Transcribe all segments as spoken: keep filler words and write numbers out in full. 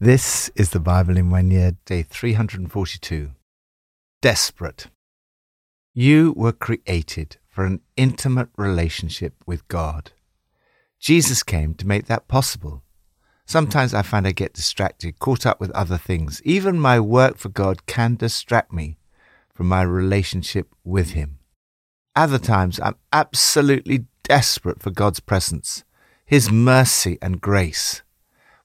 This is the Bible in One Year, day three hundred forty-two. Desperate. You were created for an intimate relationship with God. Jesus came to make that possible. Sometimes I find I get distracted, caught up with other things. Even my work for God can distract me from my relationship with Him. Other times I'm absolutely desperate for God's presence, His mercy and grace.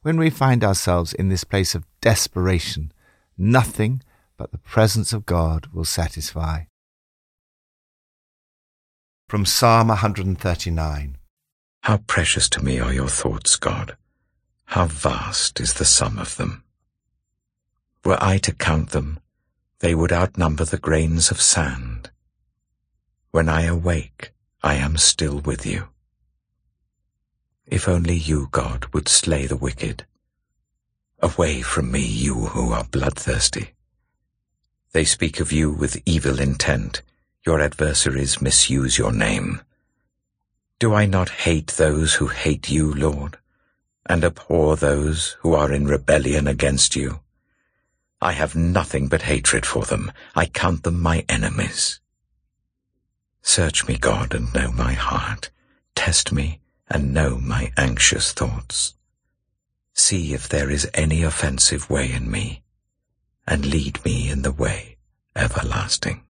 When we find ourselves in this place of desperation, nothing but the presence of God will satisfy. From Psalm one thirty-nine. How precious to me are your thoughts, God. How vast is the sum of them. Were I to count them, they would outnumber the grains of sand. When I awake, I am still with you. If only you, God, would slay the wicked. Away from me, you who are bloodthirsty. They speak of you with evil intent. Your adversaries misuse your name. Do I not hate those who hate you, Lord, and abhor those who are in rebellion against you? I have nothing but hatred for them. I count them my enemies. Search me, God, and know my heart. Test me and know my anxious thoughts. See if there is any offensive way in me, and lead me in the way everlasting.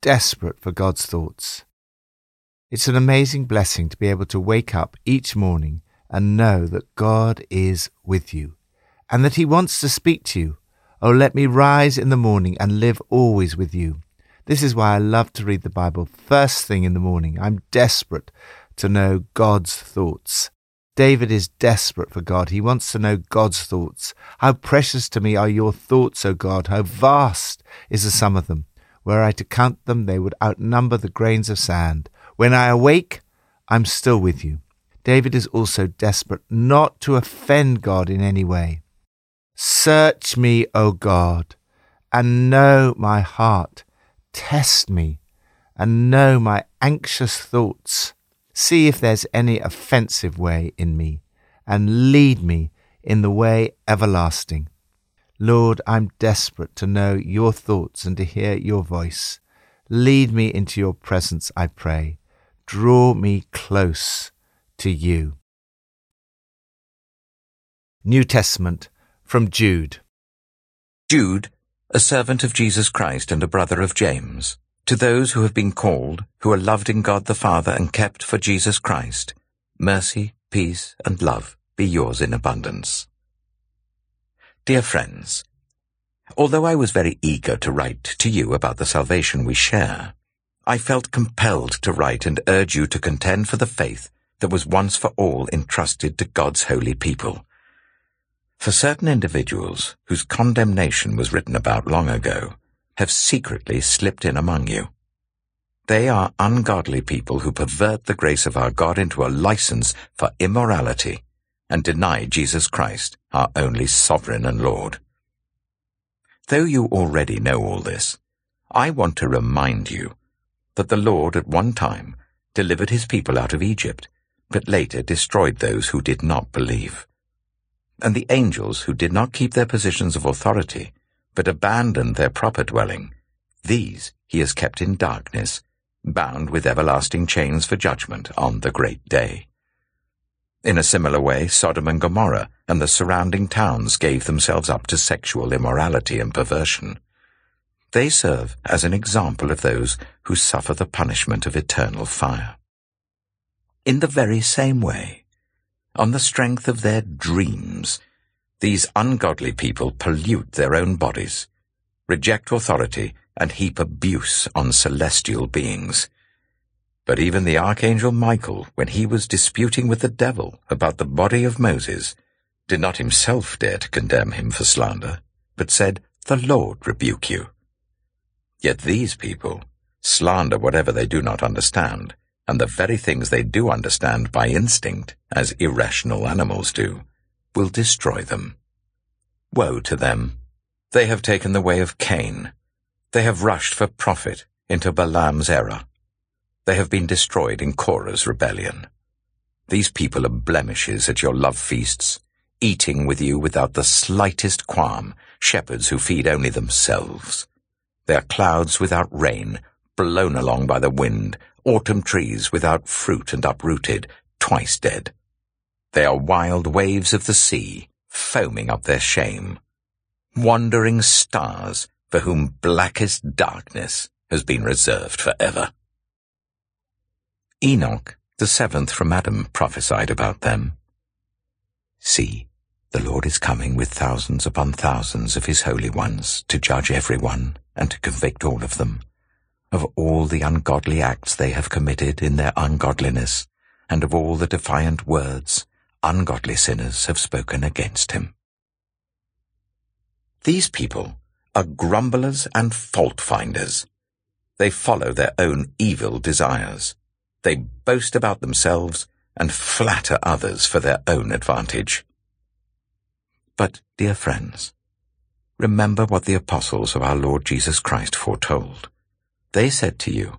Desperate for God's thoughts. It's an amazing blessing to be able to wake up each morning and know that God is with you, and that He wants to speak to you. Oh, let me rise in the morning and live always with you. This is why I love to read the Bible first thing in the morning. I'm desperate to know God's thoughts. David is desperate for God. He wants to know God's thoughts. How precious to me are your thoughts, O God. How vast is the sum of them. Were I to count them, they would outnumber the grains of sand. When I awake, I'm still with you. David is also desperate not to offend God in any way. Search me, O God, and know my heart. Test me and know my anxious thoughts. See if there's any offensive way in me, and lead me in the way everlasting. Lord, I'm desperate to know your thoughts and to hear your voice. Lead me into your presence, I pray. Draw me close to you. New Testament from Jude. Jude, a servant of Jesus Christ and a brother of James, to those who have been called, who are loved in God the Father and kept for Jesus Christ, mercy, peace, and love be yours in abundance. Dear friends, although I was very eager to write to you about the salvation we share, I felt compelled to write and urge you to contend for the faith that was once for all entrusted to God's holy people. For certain individuals, whose condemnation was written about long ago, have secretly slipped in among you. They are ungodly people who pervert the grace of our God into a license for immorality and deny Jesus Christ, our only sovereign and Lord. Though you already know all this, I want to remind you that the Lord at one time delivered His people out of Egypt, but later destroyed those who did not believe. And the angels who did not keep their positions of authority, but abandoned their proper dwelling, these He has kept in darkness, bound with everlasting chains for judgment on the great day. In a similar way, Sodom and Gomorrah and the surrounding towns gave themselves up to sexual immorality and perversion. They serve as an example of those who suffer the punishment of eternal fire. In the very same way, on the strength of their dreams, these ungodly people pollute their own bodies, reject authority, and heap abuse on celestial beings. But even the archangel Michael, when he was disputing with the devil about the body of Moses, did not himself dare to condemn him for slander, but said, "The Lord rebuke you." Yet these people slander whatever they do not understand, and the very things they do understand by instinct, as irrational animals do, will destroy them. Woe to them! They have taken the way of Cain. They have rushed for profit into Balaam's error. They have been destroyed in Korah's rebellion. These people are blemishes at your love feasts, eating with you without the slightest qualm, shepherds who feed only themselves. They are clouds without rain, blown along by the wind, autumn trees without fruit and uprooted, twice dead. They are wild waves of the sea, foaming up their shame. Wandering stars for whom blackest darkness has been reserved forever. Enoch, the seventh from Adam, prophesied about them. See, the Lord is coming with thousands upon thousands of his holy ones to judge everyone and to convict all of them, of all the ungodly acts they have committed in their ungodliness, and of all the defiant words ungodly sinners have spoken against him. These people are grumblers and fault-finders. They follow their own evil desires. They boast about themselves and flatter others for their own advantage. But, dear friends, remember what the apostles of our Lord Jesus Christ foretold. They said to you,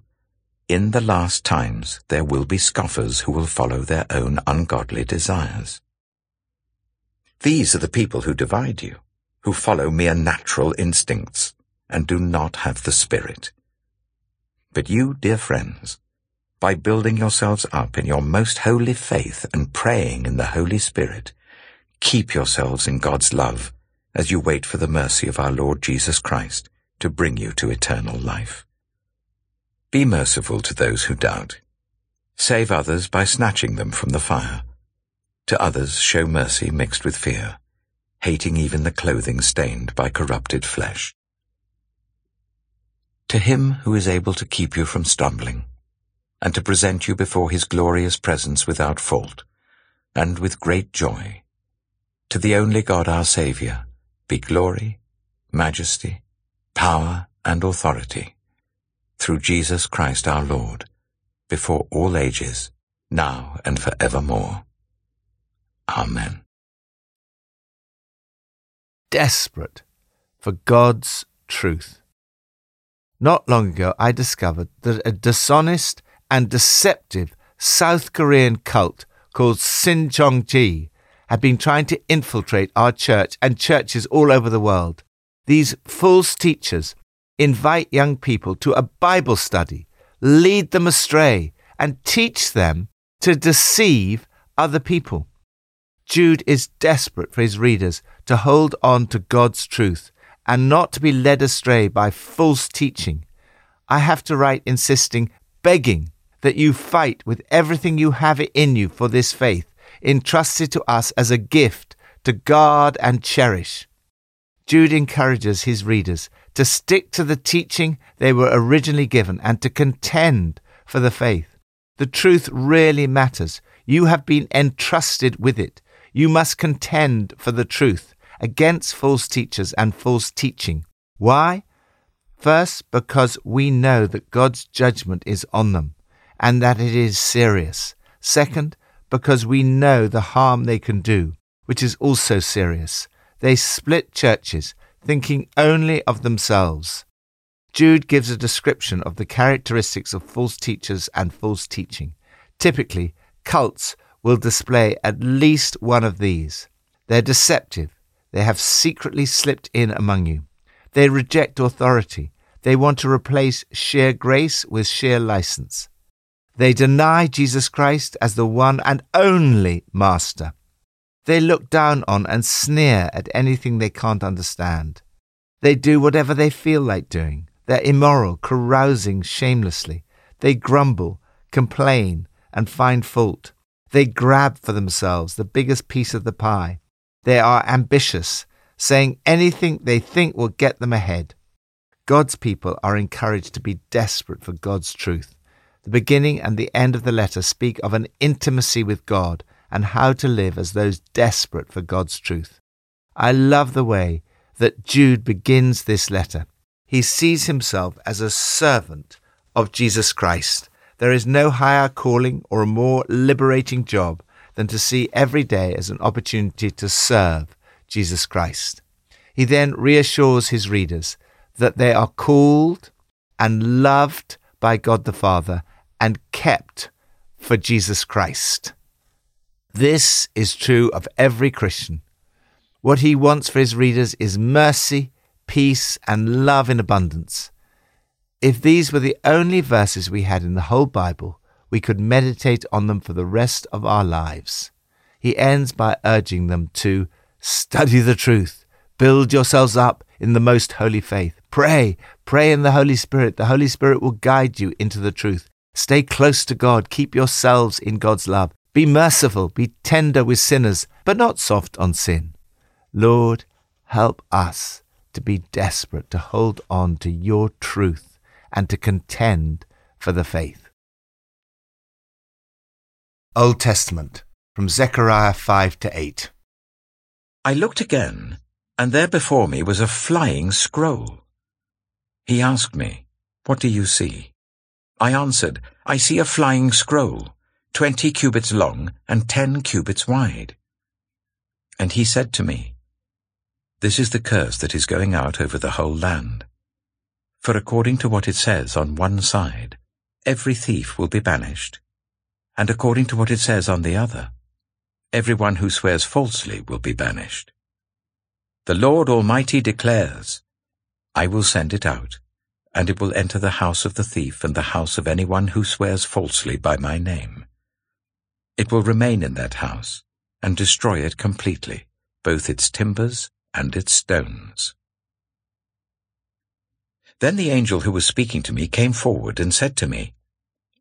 "In the last times there will be scoffers who will follow their own ungodly desires." These are the people who divide you, who follow mere natural instincts and do not have the Spirit. But you, dear friends, by building yourselves up in your most holy faith and praying in the Holy Spirit, keep yourselves in God's love as you wait for the mercy of our Lord Jesus Christ to bring you to eternal life. Be merciful to those who doubt. Save others by snatching them from the fire. To others show mercy mixed with fear, hating even the clothing stained by corrupted flesh. To him who is able to keep you from stumbling, and to present you before his glorious presence without fault, and with great joy, to the only God our Saviour, be glory, majesty, power, and authority, through Jesus Christ our Lord, before all ages, now and forevermore. Amen. Desperate for God's truth. Not long ago, I discovered that a dishonest and deceptive South Korean cult called Sin Chong Ji had been trying to infiltrate our church and churches all over the world. These false teachers invite young people to a Bible study, lead them astray, and teach them to deceive other people. Jude is desperate for his readers to hold on to God's truth and not to be led astray by false teaching. I have to write insisting, begging that you fight with everything you have in you for this faith, entrusted to us as a gift to guard and cherish. Jude encourages his readers to stick to the teaching they were originally given and to contend for the faith. The truth really matters. You have been entrusted with it. You must contend for the truth against false teachers and false teaching. Why? First, because we know that God's judgment is on them and that it is serious. Second, because we know the harm they can do, which is also serious. They split churches, thinking only of themselves. Jude gives a description of the characteristics of false teachers and false teaching. Typically, cults will display at least one of these. They're deceptive. They have secretly slipped in among you. They reject authority. They want to replace sheer grace with sheer license. They deny Jesus Christ as the one and only Master. They look down on and sneer at anything they can't understand. They do whatever they feel like doing. They're immoral, carousing shamelessly. They grumble, complain, and find fault. They grab for themselves the biggest piece of the pie. They are ambitious, saying anything they think will get them ahead. God's people are encouraged to be desperate for God's truth. The beginning and the end of the letter speak of an intimacy with God and how to live as those desperate for God's truth. I love the way that Jude begins this letter. He sees himself as a servant of Jesus Christ. There is no higher calling or a more liberating job than to see every day as an opportunity to serve Jesus Christ. He then reassures his readers that they are called and loved by God the Father and kept for Jesus Christ. This is true of every Christian. What he wants for his readers is mercy, peace, and love in abundance. If these were the only verses we had in the whole Bible, we could meditate on them for the rest of our lives. He ends by urging them to study the truth, build yourselves up in the most holy faith, pray, pray in the Holy Spirit. The Holy Spirit will guide you into the truth. Stay close to God, keep yourselves in God's love. Be merciful, be tender with sinners, but not soft on sin. Lord, help us to be desperate, to hold on to your truth and to contend for the faith. Old Testament, from Zechariah five to eight. I looked again, and there before me was a flying scroll. He asked me, "What do you see?" I answered, "I see a flying scroll, twenty cubits long and ten cubits wide." And he said to me, "This is the curse that is going out over the whole land. For according to what it says on one side, every thief will be banished, and according to what it says on the other, everyone who swears falsely will be banished. The Lord Almighty declares, I will send it out, and it will enter the house of the thief and the house of anyone who swears falsely by my name. It will remain in that house, and destroy it completely, both its timbers and its stones." Then the angel who was speaking to me came forward and said to me,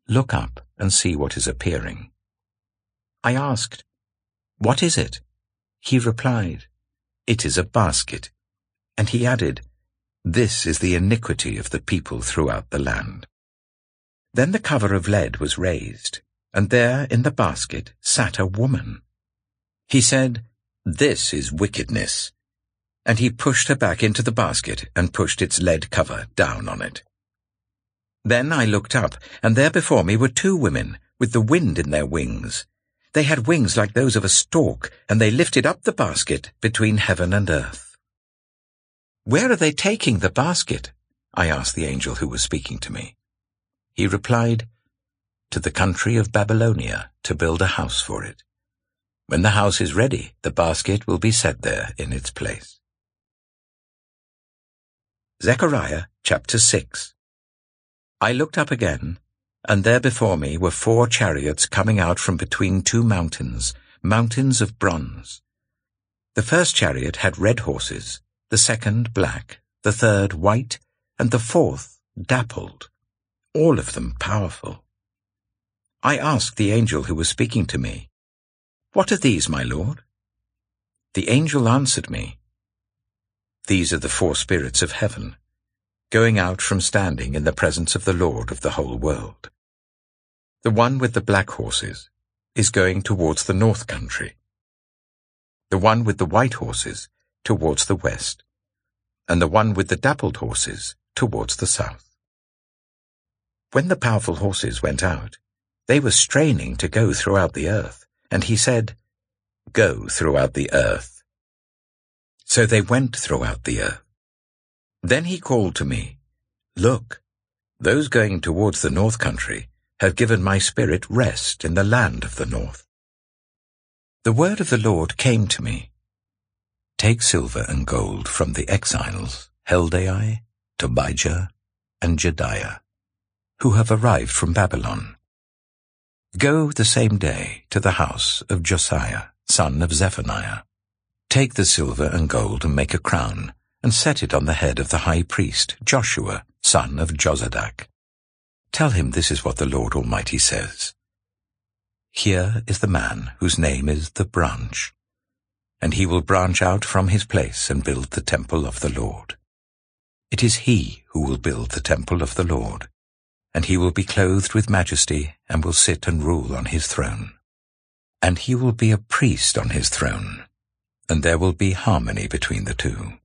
"Look up and see what is appearing." I asked, "What is it?" He replied, "It is a basket." And he added, "This is the iniquity of the people throughout the land." Then the cover of lead was raised, and there in the basket sat a woman. He said, "This is wickedness." And he pushed her back into the basket and pushed its lead cover down on it. Then I looked up, and there before me were two women, with the wind in their wings. They had wings like those of a stork, and they lifted up the basket between heaven and earth. "Where are they taking the basket?" I asked the angel who was speaking to me. He replied, "To the country of Babylonia, to build a house for it. When the house is ready, the basket will be set there in its place." Zechariah chapter six. I looked up again, and there before me were four chariots coming out from between two mountains, mountains of bronze. The first chariot had red horses, the second black, the third white, and the fourth dappled, all of them powerful. I asked the angel who was speaking to me, "What are these, my lord?" The angel answered me, "These are the four spirits of heaven, going out from standing in the presence of the Lord of the whole world. The one with the black horses is going towards the north country, the one with the white horses towards the west, and the one with the dappled horses towards the south." When the powerful horses went out, they were straining to go throughout the earth. And he said, "Go throughout the earth." So they went throughout the earth. Then he called to me, "Look, those going towards the north country have given my spirit rest in the land of the north." The word of the Lord came to me, "Take silver and gold from the exiles, Heldai, Tobijah, and Jediah, who have arrived from Babylon. Go the same day to the house of Josiah, son of Zephaniah. Take the silver and gold and make a crown, and set it on the head of the high priest, Joshua, son of Jozadak. Tell him this is what the Lord Almighty says. Here is the man whose name is the branch, and he will branch out from his place and build the temple of the Lord. It is he who will build the temple of the Lord, and he will be clothed with majesty and will sit and rule on his throne. And he will be a priest on his throne, and there will be harmony between the two.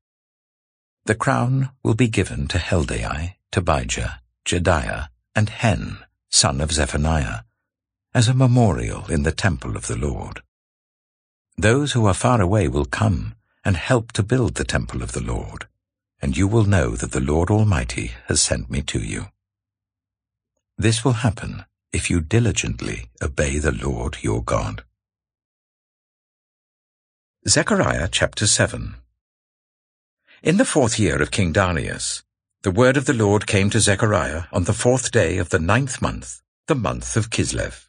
The crown will be given to Heldai, Tobijah, Jediah, and Hen, son of Zephaniah, as a memorial in the temple of the Lord. Those who are far away will come and help to build the temple of the Lord, and you will know that the Lord Almighty has sent me to you. This will happen if you diligently obey the Lord your God." Zechariah chapter seven. In the fourth year of King Darius, the word of the Lord came to Zechariah on the fourth day of the ninth month, the month of Kislev.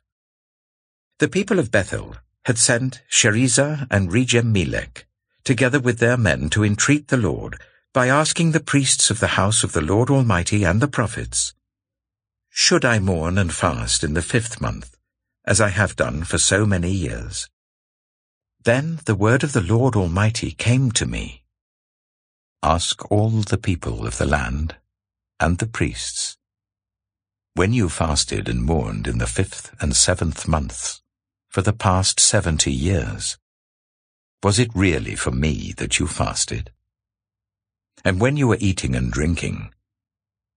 The people of Bethel had sent Sharezer and Regem-Melech, together with their men, to entreat the Lord by asking the priests of the house of the Lord Almighty and the prophets, "Should I mourn and fast in the fifth month, as I have done for so many years?" Then the word of the Lord Almighty came to me. Ask all the people of the land and the priests, when you fasted and mourned in the fifth and seventh months for the past seventy years, was it really for me that you fasted? And when you were eating and drinking,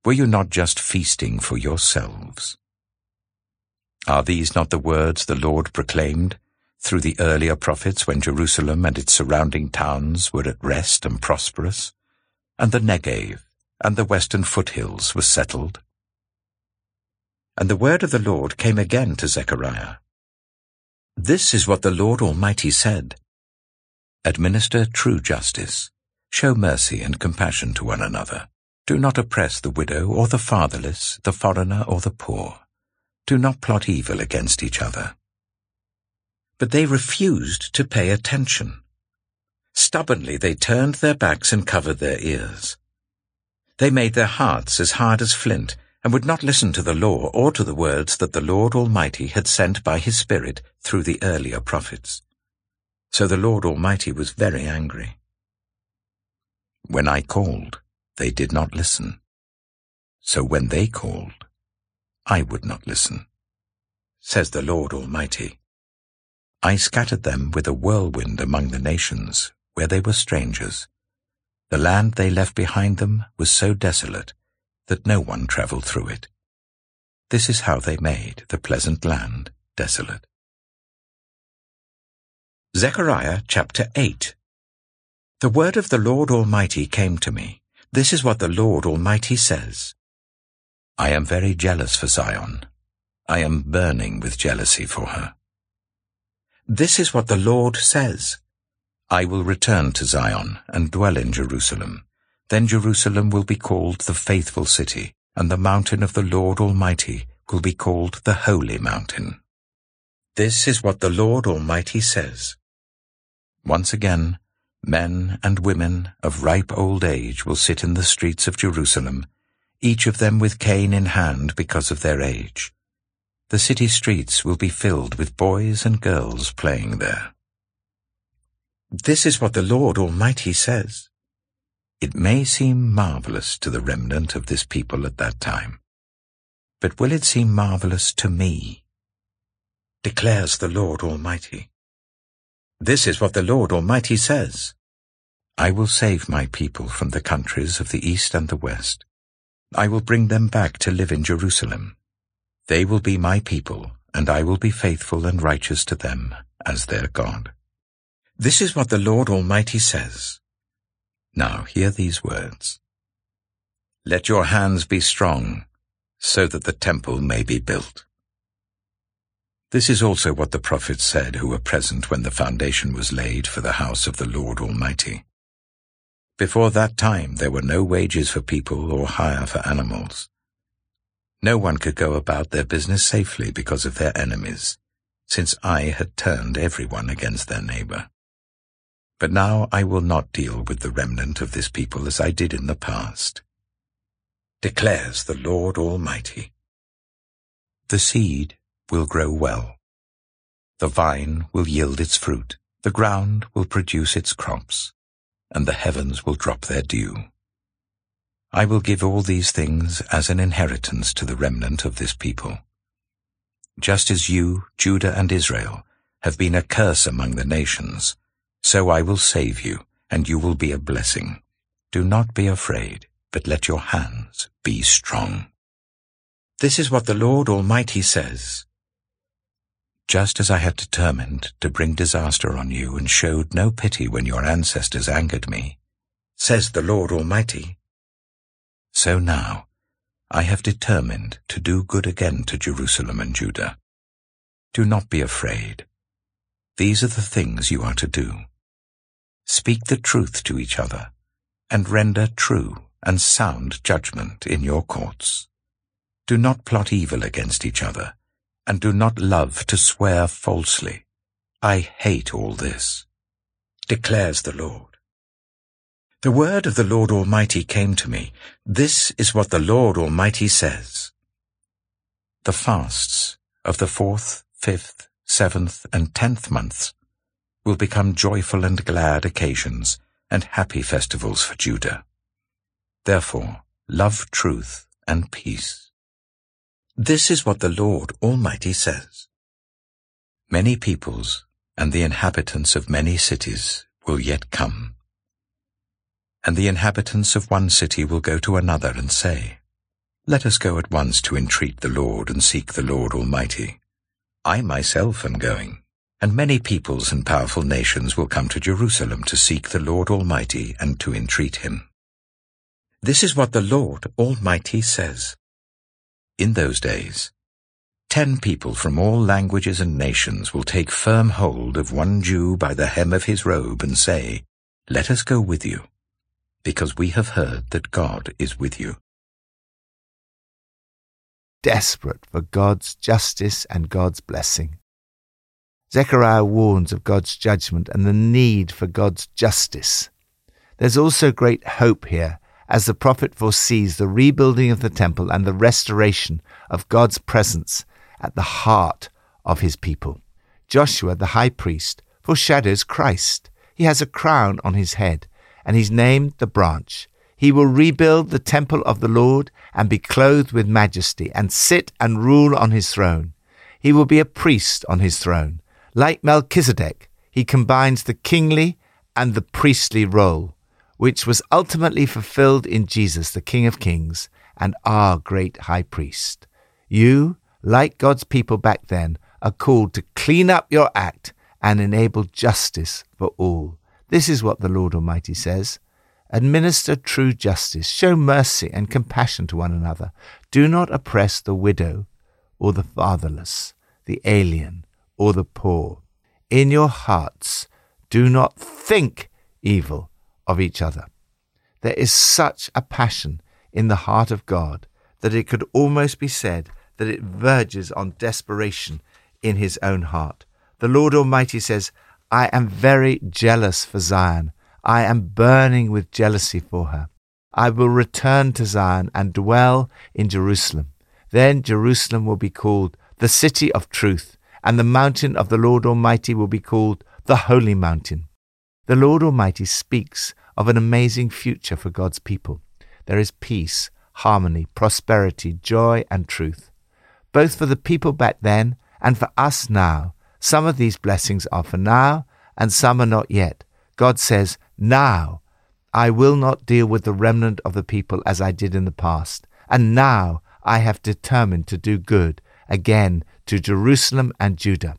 were you not just feasting for yourselves? Are these not the words the Lord proclaimed through the earlier prophets when Jerusalem and its surrounding towns were at rest and prosperous, and the Negev and the western foothills were settled? And the word of the Lord came again to Zechariah. This is what the Lord Almighty said: "Administer true justice, show mercy and compassion to one another. Do not oppress the widow or the fatherless, the foreigner or the poor. Do not plot evil against each other." But they refused to pay attention. Stubbornly they turned their backs and covered their ears. They made their hearts as hard as flint and would not listen to the law or to the words that the Lord Almighty had sent by his Spirit through the earlier prophets. So the Lord Almighty was very angry. When I called, they did not listen. So when they called, I would not listen, says the Lord Almighty. I scattered them with a whirlwind among the nations where they were strangers. The land they left behind them was so desolate that no one travelled through it. This is how they made the pleasant land desolate. Zechariah chapter eight. The word of the Lord Almighty came to me. This is what the Lord Almighty says: I am very jealous for Zion. I am burning with jealousy for her. This is what the Lord says: I will return to Zion and dwell in Jerusalem. Then Jerusalem will be called the faithful city, and the mountain of the Lord Almighty will be called the holy mountain. This is what the Lord Almighty says. Once again, men and women of ripe old age will sit in the streets of Jerusalem, each of them with cane in hand because of their age. The city streets will be filled with boys and girls playing there. This is what the Lord Almighty says. It may seem marvelous to the remnant of this people at that time, but will it seem marvelous to me? Declares the Lord Almighty. This is what the Lord Almighty says. I will save my people from the countries of the east and the west. I will bring them back to live in Jerusalem. They will be my people, and I will be faithful and righteous to them as their God. This is what the Lord Almighty says. Now hear these words. Let your hands be strong, so that the temple may be built. This is also what the prophets said who were present when the foundation was laid for the house of the Lord Almighty. Before that time there were no wages for people or hire for animals. No one could go about their business safely because of their enemies, since I had turned everyone against their neighbor. But now I will not deal with the remnant of this people as I did in the past, declares the Lord Almighty. The seed will grow well. The vine will yield its fruit, the ground will produce its crops, and the heavens will drop their dew. I will give all these things as an inheritance to the remnant of this people. Just as you, Judah and Israel, have been a curse among the nations, so I will save you, and you will be a blessing. Do not be afraid, but let your hands be strong. This is what the Lord Almighty says. Just as I had determined to bring disaster on you and showed no pity when your ancestors angered me, says the Lord Almighty, so now I have determined to do good again to Jerusalem and Judah. Do not be afraid. These are the things you are to do. Speak the truth to each other, and render true and sound judgment in your courts. Do not plot evil against each other, and do not love to swear falsely. I hate all this, declares the Lord. The word of the Lord Almighty came to me. This is what the Lord Almighty says. The fasts of the fourth, fifth, seventh, and tenth months will become joyful and glad occasions and happy festivals for Judah. Therefore, love truth and peace. This is what the Lord Almighty says. Many peoples and the inhabitants of many cities will yet come, and the inhabitants of one city will go to another and say, Let us go at once to entreat the Lord and seek the Lord Almighty. I myself am going, and many peoples and powerful nations will come to Jerusalem to seek the Lord Almighty and to entreat him. This is what the Lord Almighty says. In those days, ten people from all languages and nations will take firm hold of one Jew by the hem of his robe and say, Let us go with you, because we have heard that God is with you. Desperate for God's justice and God's blessing, Zechariah warns of God's judgment and the need for God's justice. There's also great hope here, as the prophet foresees the rebuilding of the temple and the restoration of God's presence at the heart of his people. Joshua, the high priest, foreshadows Christ. He has a crown on his head, and he's named the branch. He will rebuild the temple of the Lord and be clothed with majesty and sit and rule on his throne. He will be a priest on his throne. Like Melchizedek, he combines the kingly and the priestly role, which was ultimately fulfilled in Jesus, the King of Kings and our great high priest. You, like God's people back then, are called to clean up your act and enable justice for all. This is what the Lord Almighty says. Administer true justice. Show mercy and compassion to one another. Do not oppress the widow or the fatherless, the alien or the poor. In your hearts, do not think evil of each other. There is such a passion in the heart of God that it could almost be said that it verges on desperation in his own heart. The Lord Almighty says, I am very jealous for Zion. I am burning with jealousy for her. I will return to Zion and dwell in Jerusalem. Then Jerusalem will be called the city of truth, and the mountain of the Lord Almighty will be called the holy mountain. The Lord Almighty speaks of an amazing future for God's people. There is peace, harmony, prosperity, joy, and truth, both for the people back then and for us now. Some of these blessings are for now, and some are not yet. God says, Now I will not deal with the remnant of the people as I did in the past, and now I have determined to do good again to Jerusalem and Judah.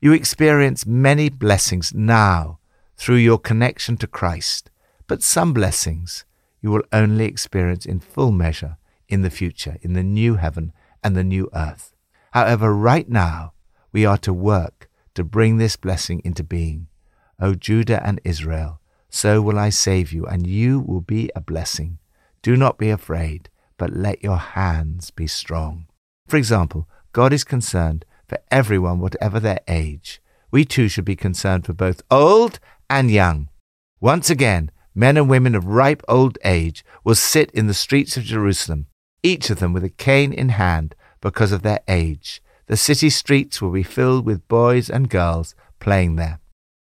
You experience many blessings now through your connection to Christ, but some blessings you will only experience in full measure in the future, in the new heaven and the new earth. However, right now we are to work to bring this blessing into being. O Judah and Israel, so will I save you, and you will be a blessing. Do not be afraid, but let your hands be strong. For example, God is concerned for everyone, whatever their age. We too should be concerned for both old and young. Once again, men and women of ripe old age will sit in the streets of Jerusalem, each of them with a cane in hand because of their age. The city streets will be filled with boys and girls playing there.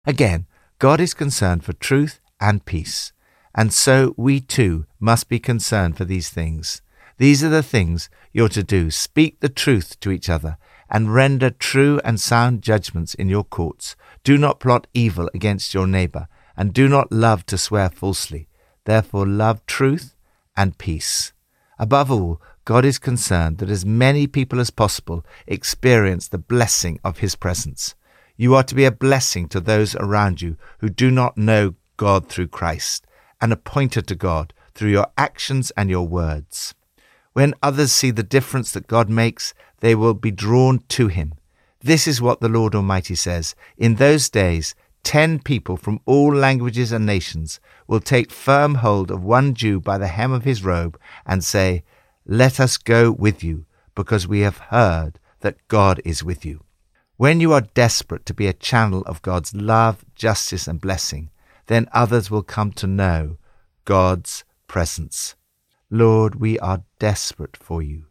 Again, God is concerned for truth and peace, and so we too must be concerned for these things. These are the things you're to do. Speak the truth to each other and render true and sound judgments in your courts. Do not plot evil against your neighbor, and do not love to swear falsely. Therefore, love truth and peace. Above all, God is concerned that as many people as possible experience the blessing of his presence. You are to be a blessing to those around you who do not know God through Christ, and a pointer to God through your actions and your words. When others see the difference that God makes, they will be drawn to him. This is what the Lord Almighty says. In those days, ten people from all languages and nations will take firm hold of one Jew by the hem of his robe and say, "Let us go with you, because we have heard that God is with you." When you are desperate to be a channel of God's love, justice and blessing, then others will come to know God's presence. Lord, we are desperate for you.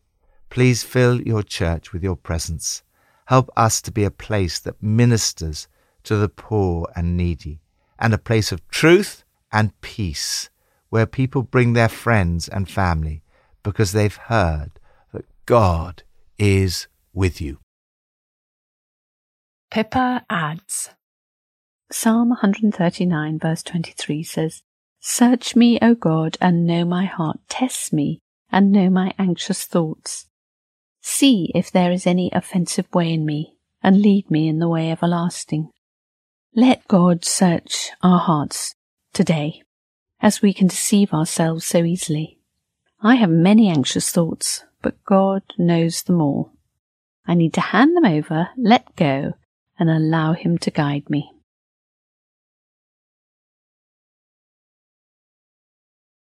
Please fill your church with your presence. Help us to be a place that ministers to the poor and needy, and a place of truth and peace, where people bring their friends and family because they've heard that God is with you. Pippa adds, Psalm one thirty-nine verse twenty-three says, "Search me, O God, and know my heart. Test me, and know my anxious thoughts. See if there is any offensive way in me, and lead me in the way everlasting." Let God search our hearts today, as we can deceive ourselves so easily. I have many anxious thoughts, but God knows them all. I need to hand them over, let go, and allow him to guide me.